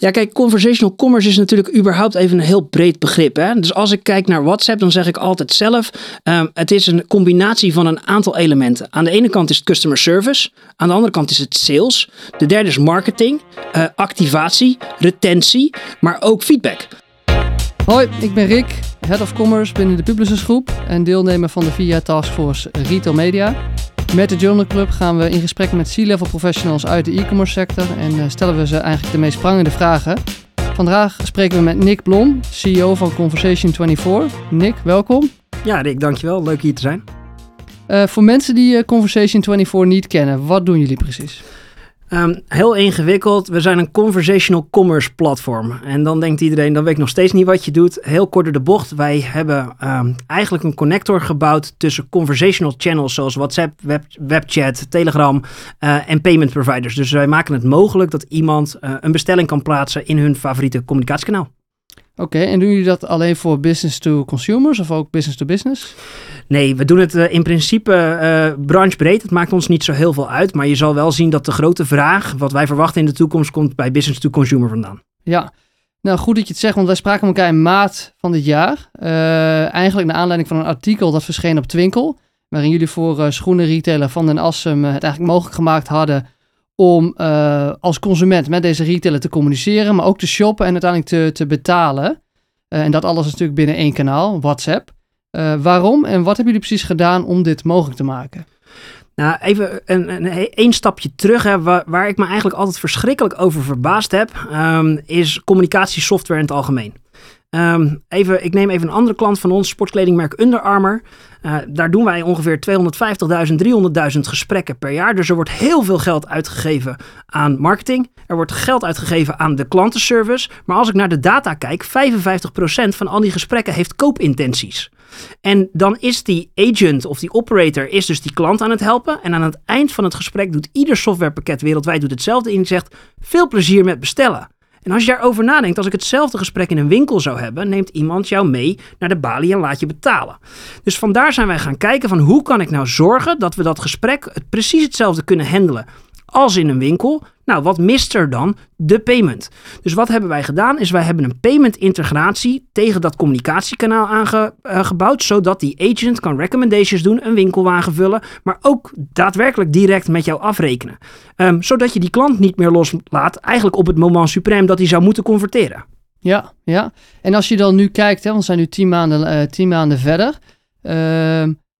Ja, kijk, conversational commerce is natuurlijk überhaupt even een heel breed begrip. Hè? Dus als ik kijk naar WhatsApp, dan zeg ik altijd zelf, het is een combinatie van een aantal elementen. Aan de ene kant is het customer service, aan de andere kant is het sales. De derde is marketing, activatie, retentie, maar ook feedback. Hoi, ik ben Rick, Head of Commerce binnen de Publicis Groep en deelnemer van de VIA Taskforce Retail Media. Met de Journal Club gaan we in gesprek met C-level professionals uit de e-commerce sector en stellen we ze eigenlijk de meest prangende vragen. Vandaag spreken we met Nick Blom, CEO van Conversation 24. Nick, welkom. Ja, Rick, dankjewel. Leuk hier te zijn. Voor mensen die Conversation 24 niet kennen, wat doen jullie precies? Heel ingewikkeld. We zijn een conversational commerce platform. En dan denkt iedereen, dan weet ik nog steeds niet wat je doet. Heel kort door de bocht. Wij hebben eigenlijk een connector gebouwd tussen conversational channels zoals WhatsApp, webchat, Telegram en payment providers. Dus wij maken het mogelijk dat iemand een bestelling kan plaatsen in hun favoriete communicatiekanaal. Oké, en doen jullie dat alleen voor business to consumers of ook business to business? Nee, we doen het in principe branchebreed. Het maakt ons niet zo heel veel uit. Maar je zal wel zien dat de grote vraag, wat wij verwachten in de toekomst, komt bij business to consumer vandaan. Ja, nou goed dat je het zegt, want wij spraken elkaar in maart van dit jaar. Eigenlijk naar aanleiding van een artikel dat verscheen op Twinkel. Waarin jullie voor schoenen retailer Van den Assum het eigenlijk mogelijk gemaakt hadden om als consument met deze retailer te communiceren, maar ook te shoppen en uiteindelijk te betalen. En dat alles is natuurlijk binnen één kanaal, WhatsApp. Waarom en wat hebben jullie precies gedaan om dit mogelijk te maken? Nou, even een stapje terug. Hè, waar ik me eigenlijk altijd verschrikkelijk over verbaasd heb, is communicatiesoftware in het algemeen. Ik neem even een andere klant van ons, sportkledingmerk Under Armour. Daar doen wij ongeveer 250.000, 300.000 gesprekken per jaar. Dus er wordt heel veel geld uitgegeven aan marketing. Er wordt geld uitgegeven aan de klantenservice. Maar als ik naar de data kijk, 55% van al die gesprekken heeft koopintenties. En dan is die agent of die operator is dus die klant aan het helpen. En aan het eind van het gesprek doet ieder softwarepakket wereldwijd doet hetzelfde. En die zegt, veel plezier met bestellen. En als je daarover nadenkt, als ik hetzelfde gesprek in een winkel zou hebben, neemt iemand jou mee naar de balie en laat je betalen. Dus vandaar zijn wij gaan kijken van hoe kan ik nou zorgen dat we dat gesprek precies hetzelfde kunnen handelen als in een winkel. Nou, wat mist er dan? De payment. Dus wat hebben wij gedaan is wij hebben een payment integratie tegen dat communicatiekanaal aangebouwd, zodat die agent kan recommendations doen, een winkelwagen vullen, maar ook daadwerkelijk direct met jou afrekenen. Zodat je die klant niet meer loslaat, eigenlijk op het moment suprême dat hij zou moeten converteren. Ja, ja. En als je dan nu kijkt, hè, want we zijn nu 10 maanden verder.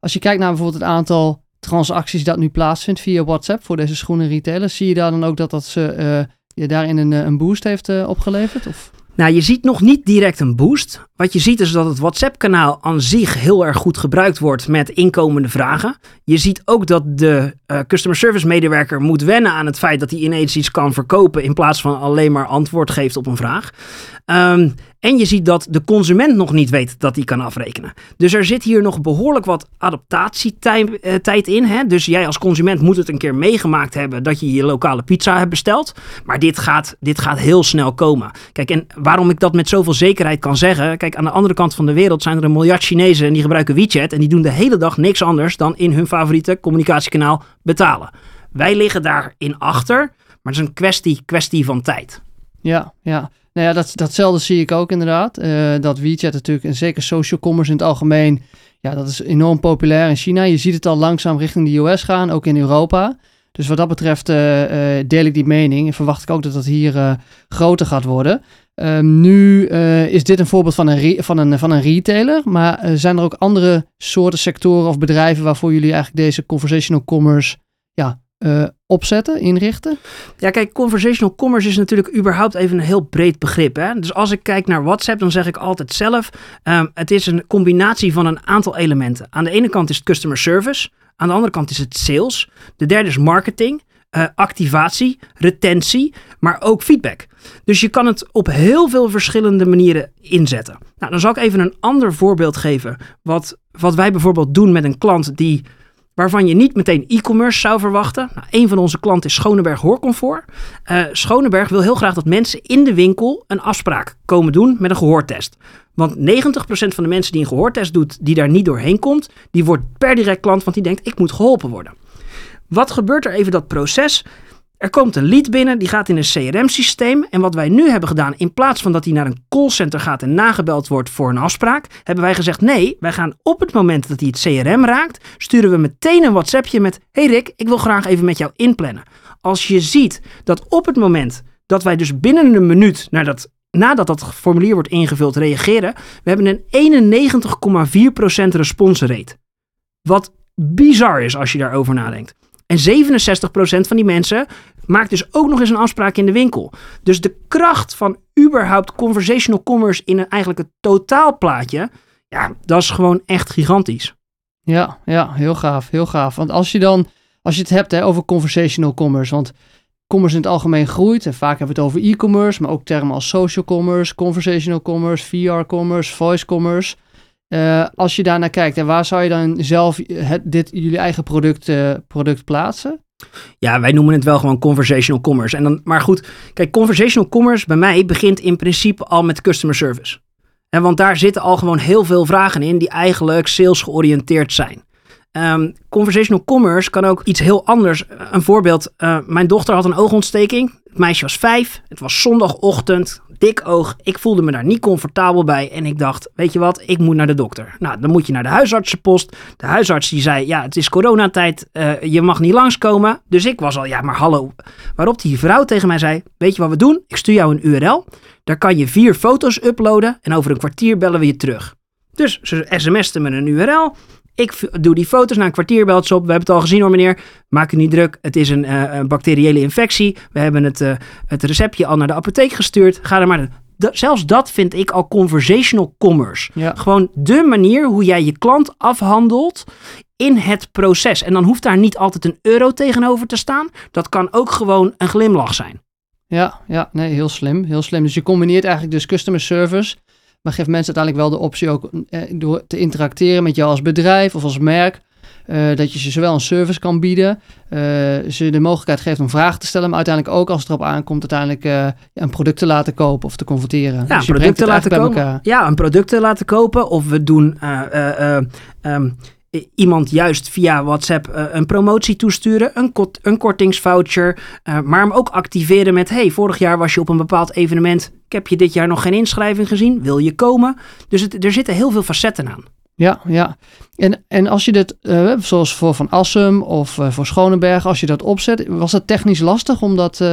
Als je kijkt naar bijvoorbeeld het aantal transacties dat nu plaatsvindt via WhatsApp voor deze schoenenretailer, zie je daar dan ook dat ze je daarin een boost heeft opgeleverd? Of? Nou, je ziet nog niet direct een boost. Wat je ziet is dat het WhatsApp-kanaal aan zich heel erg goed gebruikt wordt met inkomende vragen. Je ziet ook dat de customer service medewerker moet wennen aan het feit dat hij ineens iets kan verkopen in plaats van alleen maar antwoord geeft op een vraag. En je ziet dat de consument nog niet weet dat hij kan afrekenen. Dus er zit hier nog behoorlijk wat adaptatietijd in. Hè? Dus jij als consument moet het een keer meegemaakt hebben dat je je lokale pizza hebt besteld. Maar dit gaat heel snel komen. Kijk, en waarom ik dat met zoveel zekerheid kan zeggen. Kijk, aan de andere kant van de wereld zijn er 1 miljard Chinezen en die gebruiken WeChat. En die doen de hele dag niks anders dan in hun favoriete communicatiekanaal betalen. Wij liggen daarin achter. Maar het is een kwestie van tijd. Ja, ja. Nou ja, datzelfde zie ik ook inderdaad. Dat WeChat natuurlijk, en zeker social commerce in het algemeen, ja, dat is enorm populair in China. Je ziet het al langzaam richting de US gaan, ook in Europa. Dus wat dat betreft deel ik die mening en verwacht ik ook dat dat hier groter gaat worden. Nu is dit een voorbeeld van een retailer, maar zijn er ook andere soorten sectoren of bedrijven waarvoor jullie eigenlijk deze conversational commerce opzetten, inrichten? Ja, kijk, conversational commerce is natuurlijk überhaupt even een heel breed begrip. Hè? Dus als ik kijk naar WhatsApp, dan zeg ik altijd zelf, het is een combinatie van een aantal elementen. Aan de ene kant is het customer service, aan de andere kant is het sales, de derde is marketing, activatie, retentie, maar ook feedback. Dus je kan het op heel veel verschillende manieren inzetten. Nou, dan zal ik even een ander voorbeeld geven, wat wij bijvoorbeeld doen met een klant die waarvan je niet meteen e-commerce zou verwachten. Nou, een van onze klanten is Schoonenberg HoorComfort. Schoonenberg wil heel graag dat mensen in de winkel een afspraak komen doen met een gehoortest. Want 90% van de mensen die een gehoortest doet, die daar niet doorheen komt, die wordt per direct klant, want die denkt, ik moet geholpen worden. Wat gebeurt er even dat proces? Er komt een lead binnen, die gaat in een CRM-systeem. En wat wij nu hebben gedaan, in plaats van dat hij naar een callcenter gaat en nagebeld wordt voor een afspraak, hebben wij gezegd, nee, wij gaan op het moment dat hij het CRM raakt, sturen we meteen een WhatsAppje met, hey Rick, ik wil graag even met jou inplannen. Als je ziet dat op het moment dat wij dus binnen een minuut nadat dat formulier wordt ingevuld reageren, we hebben een 91,4% response rate. Wat bizar is als je daarover nadenkt. En 67% van die mensen maakt dus ook nog eens een afspraak in de winkel. Dus de kracht van überhaupt conversational commerce in eigenlijk het totaalplaatje, ja, dat is gewoon echt gigantisch. Ja, heel gaaf, heel gaaf. Want als je het hebt, hè, over conversational commerce, want commerce in het algemeen groeit en vaak hebben we het over e-commerce, maar ook termen als social commerce, conversational commerce, VR commerce, voice commerce. Als je daarnaar kijkt, en waar zou je dan zelf jullie eigen product plaatsen? Ja, wij noemen het wel gewoon conversational commerce. Maar goed, kijk, conversational commerce bij mij begint in principe al met customer service. En want daar zitten al gewoon heel veel vragen in die eigenlijk sales georiënteerd zijn. Conversational commerce kan ook iets heel anders. Een voorbeeld, mijn dochter had een oogontsteking. Het meisje was 5. Het was zondagochtend. Dik oog, ik voelde me daar niet comfortabel bij en ik dacht, weet je wat, ik moet naar de dokter. Nou, dan moet je naar de huisartsenpost. De huisarts die zei, ja, het is coronatijd, je mag niet langskomen. Dus ik was al, ja, maar hallo. Waarop die vrouw tegen mij zei, weet je wat we doen? Ik stuur jou een URL, daar kan je 4 foto's uploaden en over een kwartier bellen we je terug. Dus ze sms'ten me een URL. Ik doe die foto's, na een kwartier belt ze op. We hebben het al gezien hoor meneer, maak u niet druk. Het is een bacteriële infectie. We hebben het receptje al naar de apotheek gestuurd. Ga er maar. Zelfs dat vind ik al conversational commerce. Ja. Gewoon de manier hoe jij je klant afhandelt in het proces. En dan hoeft daar niet altijd een euro tegenover te staan. Dat kan ook gewoon een glimlach zijn. Ja, nee, heel slim. Heel slim. Dus je combineert eigenlijk dus customer service, maar geeft mensen uiteindelijk wel de optie ook door te interacteren met jou als bedrijf of als merk. Dat je ze zowel een service kan bieden, ze de mogelijkheid geeft om vragen te stellen, maar uiteindelijk ook als het erop aankomt uiteindelijk een product te laten kopen of te converteren. Ja, dus een product te laten kopen. Ja, een product te laten kopen of we doen iemand juist via WhatsApp een promotie toesturen, een kortingsvoucher, maar hem ook activeren met, hey, vorig jaar was je op een bepaald evenement, ik heb je dit jaar nog geen inschrijving gezien, wil je komen? Dus er zitten heel veel facetten aan. Ja. En als je dit, zoals voor Van Assum of voor Schoonenberg, als je dat opzet, was dat technisch lastig om dat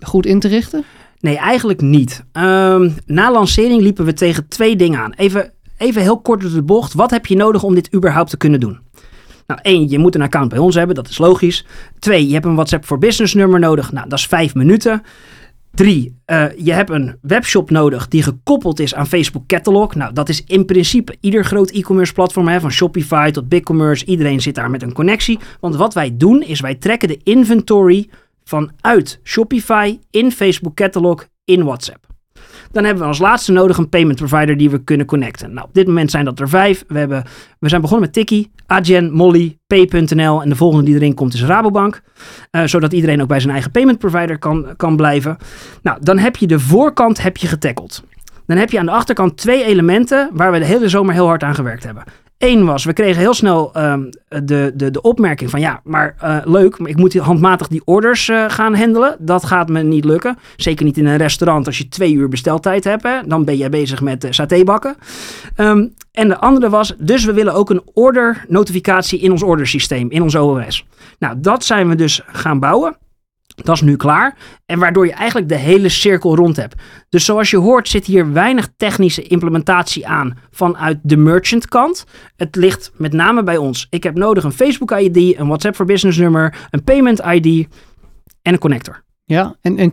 goed in te richten? Nee, eigenlijk niet. Na lancering liepen we tegen 2 dingen aan. Even heel kort door de bocht. Wat heb je nodig om dit überhaupt te kunnen doen? Nou, 1, je moet een account bij ons hebben. Dat is logisch. 2, je hebt een WhatsApp voor business nummer nodig. Nou, dat is 5 minuten. 3, je hebt een webshop nodig die gekoppeld is aan Facebook Catalog. Nou, dat is in principe ieder groot e-commerce platform, hè, van Shopify tot BigCommerce. Iedereen zit daar met een connectie. Want wat wij doen is wij trekken de inventory vanuit Shopify in Facebook Catalog in WhatsApp. Dan hebben we als laatste nodig een payment provider die we kunnen connecten. Nou, op dit moment zijn dat er 5. We zijn begonnen met Tikkie, Adyen, Mollie, Pay.nl en de volgende die erin komt is Rabobank. Zodat iedereen ook bij zijn eigen payment provider kan blijven. Nou, dan heb je de voorkant getackeld. Dan heb je aan de achterkant 2 elementen waar we de hele zomer heel hard aan gewerkt hebben. 1 was, we kregen heel snel de opmerking van, ja, maar leuk, maar ik moet handmatig die orders gaan handelen. Dat gaat me niet lukken. Zeker niet in een restaurant als je 2 uur besteltijd hebt. Hè, dan ben jij bezig met satébakken. En de andere was, dus we willen ook een order notificatie in ons ordersysteem, in ons OOS. Nou, dat zijn we dus gaan bouwen. Dat is nu klaar. En waardoor je eigenlijk de hele cirkel rond hebt. Dus zoals je hoort zit hier weinig technische implementatie aan vanuit de merchant kant. Het ligt met name bij ons. Ik heb nodig een Facebook ID, een WhatsApp voor business nummer, een payment ID en een connector. Ja, en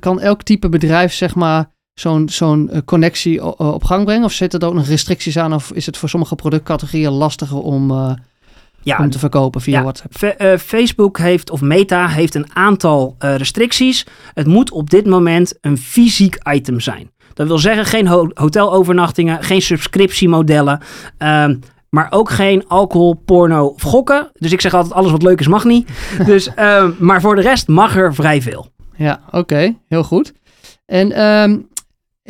kan elk type bedrijf zeg maar zo'n connectie op gang brengen? Of zitten er ook nog restricties aan? Of is het voor sommige productcategorieën lastiger om te verkopen via WhatsApp? Facebook heeft, of Meta heeft een aantal restricties. Het moet op dit moment een fysiek item zijn. Dat wil zeggen geen hotelovernachtingen, geen subscriptiemodellen, maar ook geen alcohol, porno of gokken. Dus ik zeg altijd, alles wat leuk is mag niet. Dus, maar voor de rest mag er vrij veel. Ja, oké. Heel goed. En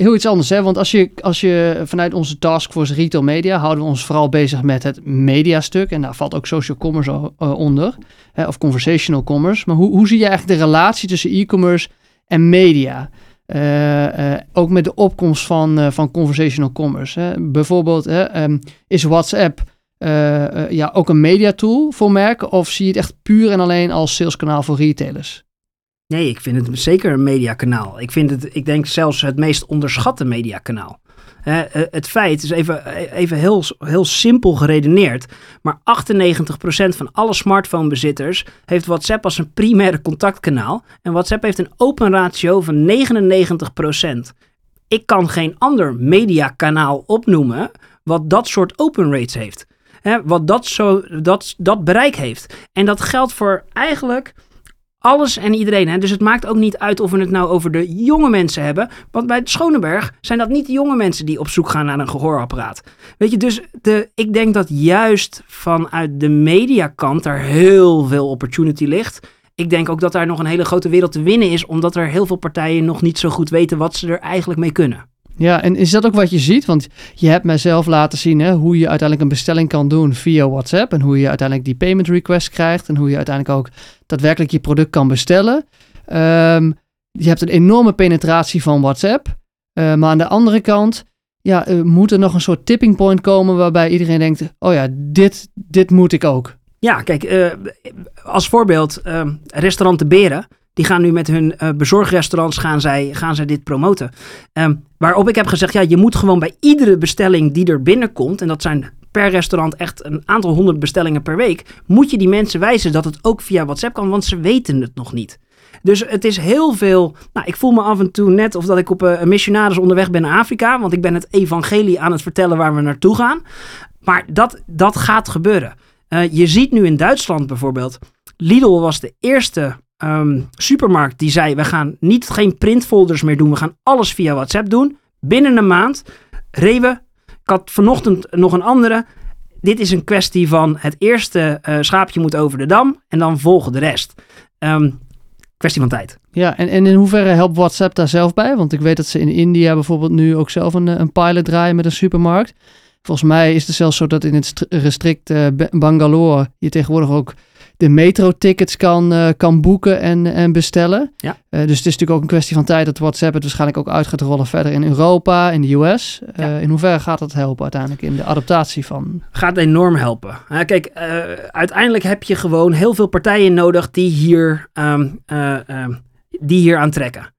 heel iets anders, hè? Want als je vanuit onze Taskforce Retail Media houden we ons vooral bezig met het mediastuk. En daar valt ook social commerce onder. Hè, of conversational commerce. Maar hoe zie je eigenlijk de relatie tussen e-commerce en media? Ook met de opkomst van conversational commerce. Hè? Bijvoorbeeld, is WhatsApp ook een mediatool voor merken? Of zie je het echt puur en alleen als saleskanaal voor retailers? Nee, ik vind het zeker een mediakanaal. Ik denk zelfs het meest onderschatte mediakanaal. Het feit is even heel, heel simpel geredeneerd, maar 98% van alle smartphonebezitters heeft WhatsApp als een primaire contactkanaal. En WhatsApp heeft een open ratio van 99%. Ik kan geen ander mediakanaal opnoemen wat dat soort open rates heeft. Wat dat bereik heeft. En dat geldt voor eigenlijk alles en iedereen. Hè? Dus het maakt ook niet uit of we het nou over de jonge mensen hebben. Want bij Schoonenberg zijn dat niet de jonge mensen die op zoek gaan naar een gehoorapparaat. Weet je, dus ik denk dat juist vanuit de mediakant daar heel veel opportunity ligt. Ik denk ook dat daar nog een hele grote wereld te winnen is, omdat er heel veel partijen nog niet zo goed weten wat ze er eigenlijk mee kunnen. Ja, en is dat ook wat je ziet? Want je hebt mij zelf laten zien, hè, hoe je uiteindelijk een bestelling kan doen via WhatsApp en hoe je uiteindelijk die payment request krijgt en hoe je uiteindelijk ook daadwerkelijk je product kan bestellen. Je hebt een enorme penetratie van WhatsApp, maar aan de andere kant moet er nog een soort tipping point komen waarbij iedereen denkt, oh ja, dit moet ik ook. Ja, kijk, als voorbeeld, restaurant De Beren. Die gaan nu met hun bezorgrestaurants gaan zij dit promoten. Waarop ik heb gezegd, ja, je moet gewoon bij iedere bestelling die er binnenkomt, en dat zijn per restaurant echt een aantal 100 bestellingen per week, moet je die mensen wijzen dat het ook via WhatsApp kan, want ze weten het nog niet. Dus het is heel veel. Nou, ik voel me af en toe net of dat ik op een missionaris onderweg ben naar Afrika, want ik ben het evangelie aan het vertellen waar we naartoe gaan. Maar dat gaat gebeuren. Je ziet nu in Duitsland bijvoorbeeld, Lidl was de eerste supermarkt die zei, we gaan geen printfolders meer doen, we gaan alles via WhatsApp doen. Binnen een maand, Rewe, ik had vanochtend nog een andere. Dit is een kwestie van het eerste schaapje moet over de dam en dan volgen de rest. Kwestie van tijd. Ja, en in hoeverre helpt WhatsApp daar zelf bij? Want ik weet dat ze in India bijvoorbeeld nu ook zelf een pilot draaien met een supermarkt. Volgens mij is het zelfs zo dat in het restrict Bangalore je tegenwoordig ook de metro-tickets kan boeken en bestellen. Ja. Dus het is natuurlijk ook een kwestie van tijd dat WhatsApp het waarschijnlijk ook uit gaat rollen verder in Europa, in de US. Ja. In hoeverre gaat dat helpen uiteindelijk in de adaptatie van? Gaat enorm helpen. Kijk, uiteindelijk heb je gewoon heel veel partijen nodig die hier aan trekken.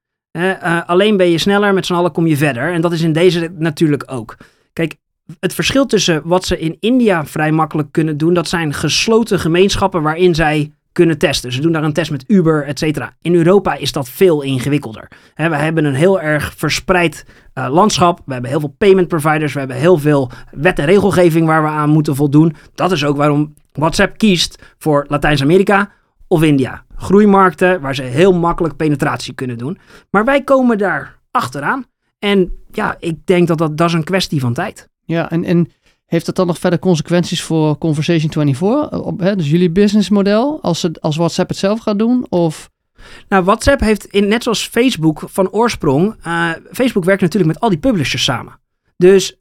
Alleen ben je sneller, met z'n allen kom je verder. En dat is in deze natuurlijk ook. Kijk, het verschil tussen wat ze in India vrij makkelijk kunnen doen, dat zijn gesloten gemeenschappen waarin zij kunnen testen. Ze doen daar een test met Uber, et cetera. In Europa is dat veel ingewikkelder. We hebben een heel erg verspreid landschap. We hebben heel veel payment providers. We hebben heel veel wet en regelgeving waar we aan moeten voldoen. Dat is ook waarom WhatsApp kiest voor Latijns-Amerika of India. Groeimarkten waar ze heel makkelijk penetratie kunnen doen. Maar wij komen daar achteraan. En ja, ik denk dat is een kwestie van tijd. Ja, en heeft dat dan nog verder consequenties voor Conversation 24? Dus jullie businessmodel, als WhatsApp het zelf gaat doen? Of? Nou, WhatsApp heeft, net zoals Facebook van oorsprong, Facebook werkt natuurlijk met al die publishers samen. Dus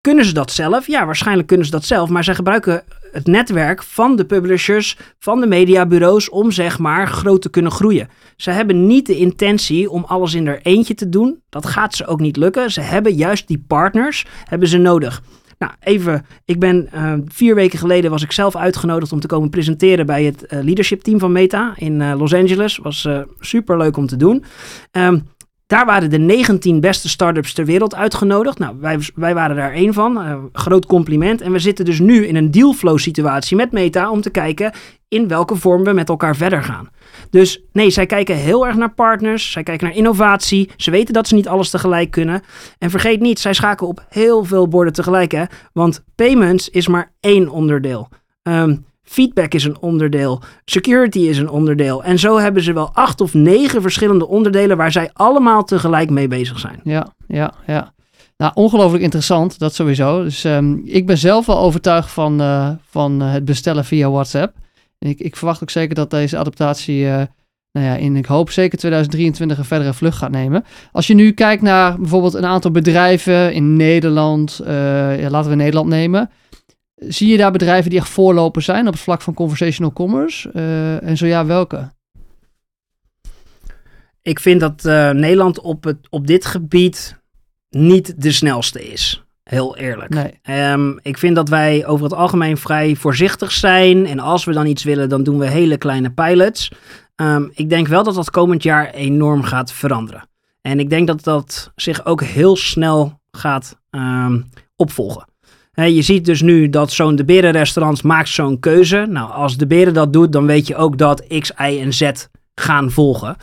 kunnen ze dat zelf? Ja, waarschijnlijk kunnen ze dat zelf. Maar zij gebruiken het netwerk van de publishers, van de mediabureaus, om zeg maar groot te kunnen groeien. Ze hebben niet de intentie om alles in er eentje te doen. Dat gaat ze ook niet lukken. Ze hebben juist die partners, hebben ze nodig. Nou, even, ik ben 4 weken geleden was ik zelf uitgenodigd om te komen presenteren bij het leadership team van Meta in Los Angeles. Was superleuk om te doen. Daar waren de 19 beste start-ups ter wereld uitgenodigd. Nou, wij waren daar één van. Groot compliment. En we zitten dus nu in een dealflow situatie met Meta om te kijken in welke vorm we met elkaar verder gaan. Dus nee, zij kijken heel erg naar partners. Zij kijken naar innovatie. Ze weten dat ze niet alles tegelijk kunnen. En vergeet niet, zij schaken op heel veel borden tegelijk. Hè? Want payments is maar één onderdeel. Feedback is een onderdeel, security is een onderdeel. En zo hebben ze wel 8 of 9 verschillende onderdelen waar zij allemaal tegelijk mee bezig zijn. Ja. Nou, ongelooflijk interessant, dat sowieso. Dus ik ben zelf wel overtuigd van het bestellen via WhatsApp. En ik verwacht ook zeker dat deze adaptatie nou ja, in, ik hoop zeker 2023 een verdere vlucht gaat nemen. Als je nu kijkt naar bijvoorbeeld een aantal bedrijven in Nederland, laten we Nederland nemen. Zie je daar bedrijven die echt voorlopers zijn op het vlak van conversational commerce? En zo ja, welke? Ik vind dat Nederland op dit gebied niet de snelste is. Heel eerlijk. Nee. Ik vind dat wij over het algemeen vrij voorzichtig zijn. En als we dan iets willen, dan doen we hele kleine pilots. Ik denk wel dat dat komend jaar enorm gaat veranderen. En ik denk dat dat zich ook heel snel gaat opvolgen. Je ziet dus nu dat zo'n De Beren restaurant maakt zo'n keuze. Nou, als De Beren dat doet, dan weet je ook dat X, Y en Z gaan volgen.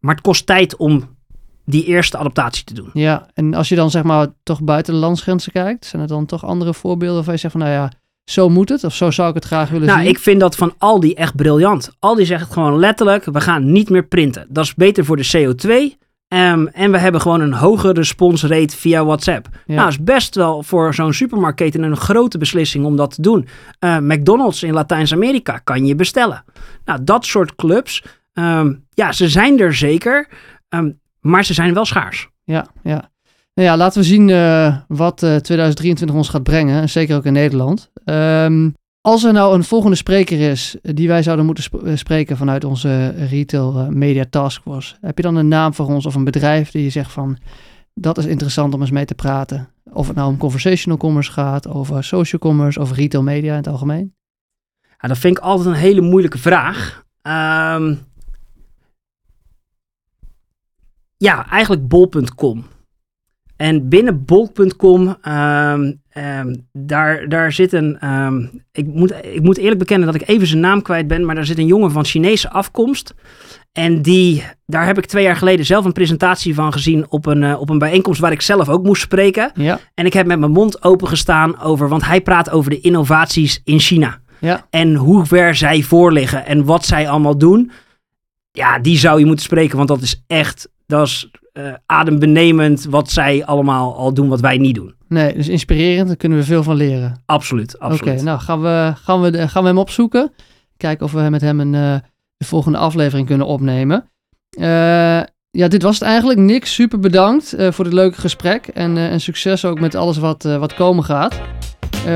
Maar het kost tijd om die eerste adaptatie te doen. Ja, en als je dan zeg maar toch buiten de landsgrenzen kijkt, zijn er dan toch andere voorbeelden waarvan je zegt van nou ja, zo moet het of zo zou ik het graag willen zien? Nou, ik vind dat van Aldi echt briljant. Aldi zegt gewoon letterlijk, we gaan niet meer printen. Dat is beter voor de CO2. En we hebben gewoon een hoge response rate via WhatsApp. Ja. Nou, is best wel voor zo'n supermarktketen een grote beslissing om dat te doen. McDonald's in Latijns-Amerika kan je bestellen. Nou, dat soort clubs, ja, ze zijn er zeker, maar ze zijn wel schaars. Ja, ja. Nou ja, laten we zien wat 2023 ons gaat brengen, zeker ook in Nederland. Als er nou een volgende spreker is die wij zouden moeten spreken vanuit onze Retail Media Taskforce, heb je dan een naam voor ons of een bedrijf die je zegt van dat is interessant om eens mee te praten? Of het nou om conversational commerce gaat, over social commerce, over retail media in het algemeen? Ja, dat vind ik altijd een hele moeilijke vraag. Ja, eigenlijk bol.com. En binnen bol.com, daar zit een... Ik moet eerlijk bekennen dat ik even zijn naam kwijt ben, maar daar zit een jongen van Chinese afkomst. En daar heb ik 2 jaar geleden zelf een presentatie van gezien op een bijeenkomst waar ik zelf ook moest spreken. Ja. En ik heb met mijn mond open gestaan over, want hij praat over de innovaties in China. Ja. En hoe ver zij voor liggen en wat zij allemaal doen. Ja, die zou je moeten spreken, want dat is echt... Dat is adembenemend wat zij allemaal al doen, wat wij niet doen. Nee, dus inspirerend, daar kunnen we veel van leren. Absoluut, absoluut. Oké, nou gaan we hem opzoeken. Kijken of we met hem de volgende aflevering kunnen opnemen. Ja, dit was het eigenlijk. Nick, super bedankt voor dit leuke gesprek. En succes ook met alles wat komen gaat.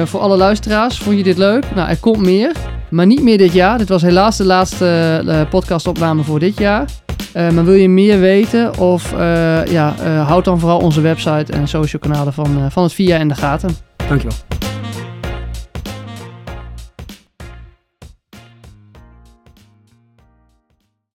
Voor alle luisteraars, vond je dit leuk? Nou, er komt meer, maar niet meer dit jaar. Dit was helaas de laatste podcastopname voor dit jaar. Maar wil je meer weten of houd dan vooral onze website en social kanalen van het VIA in de gaten. Dankjewel.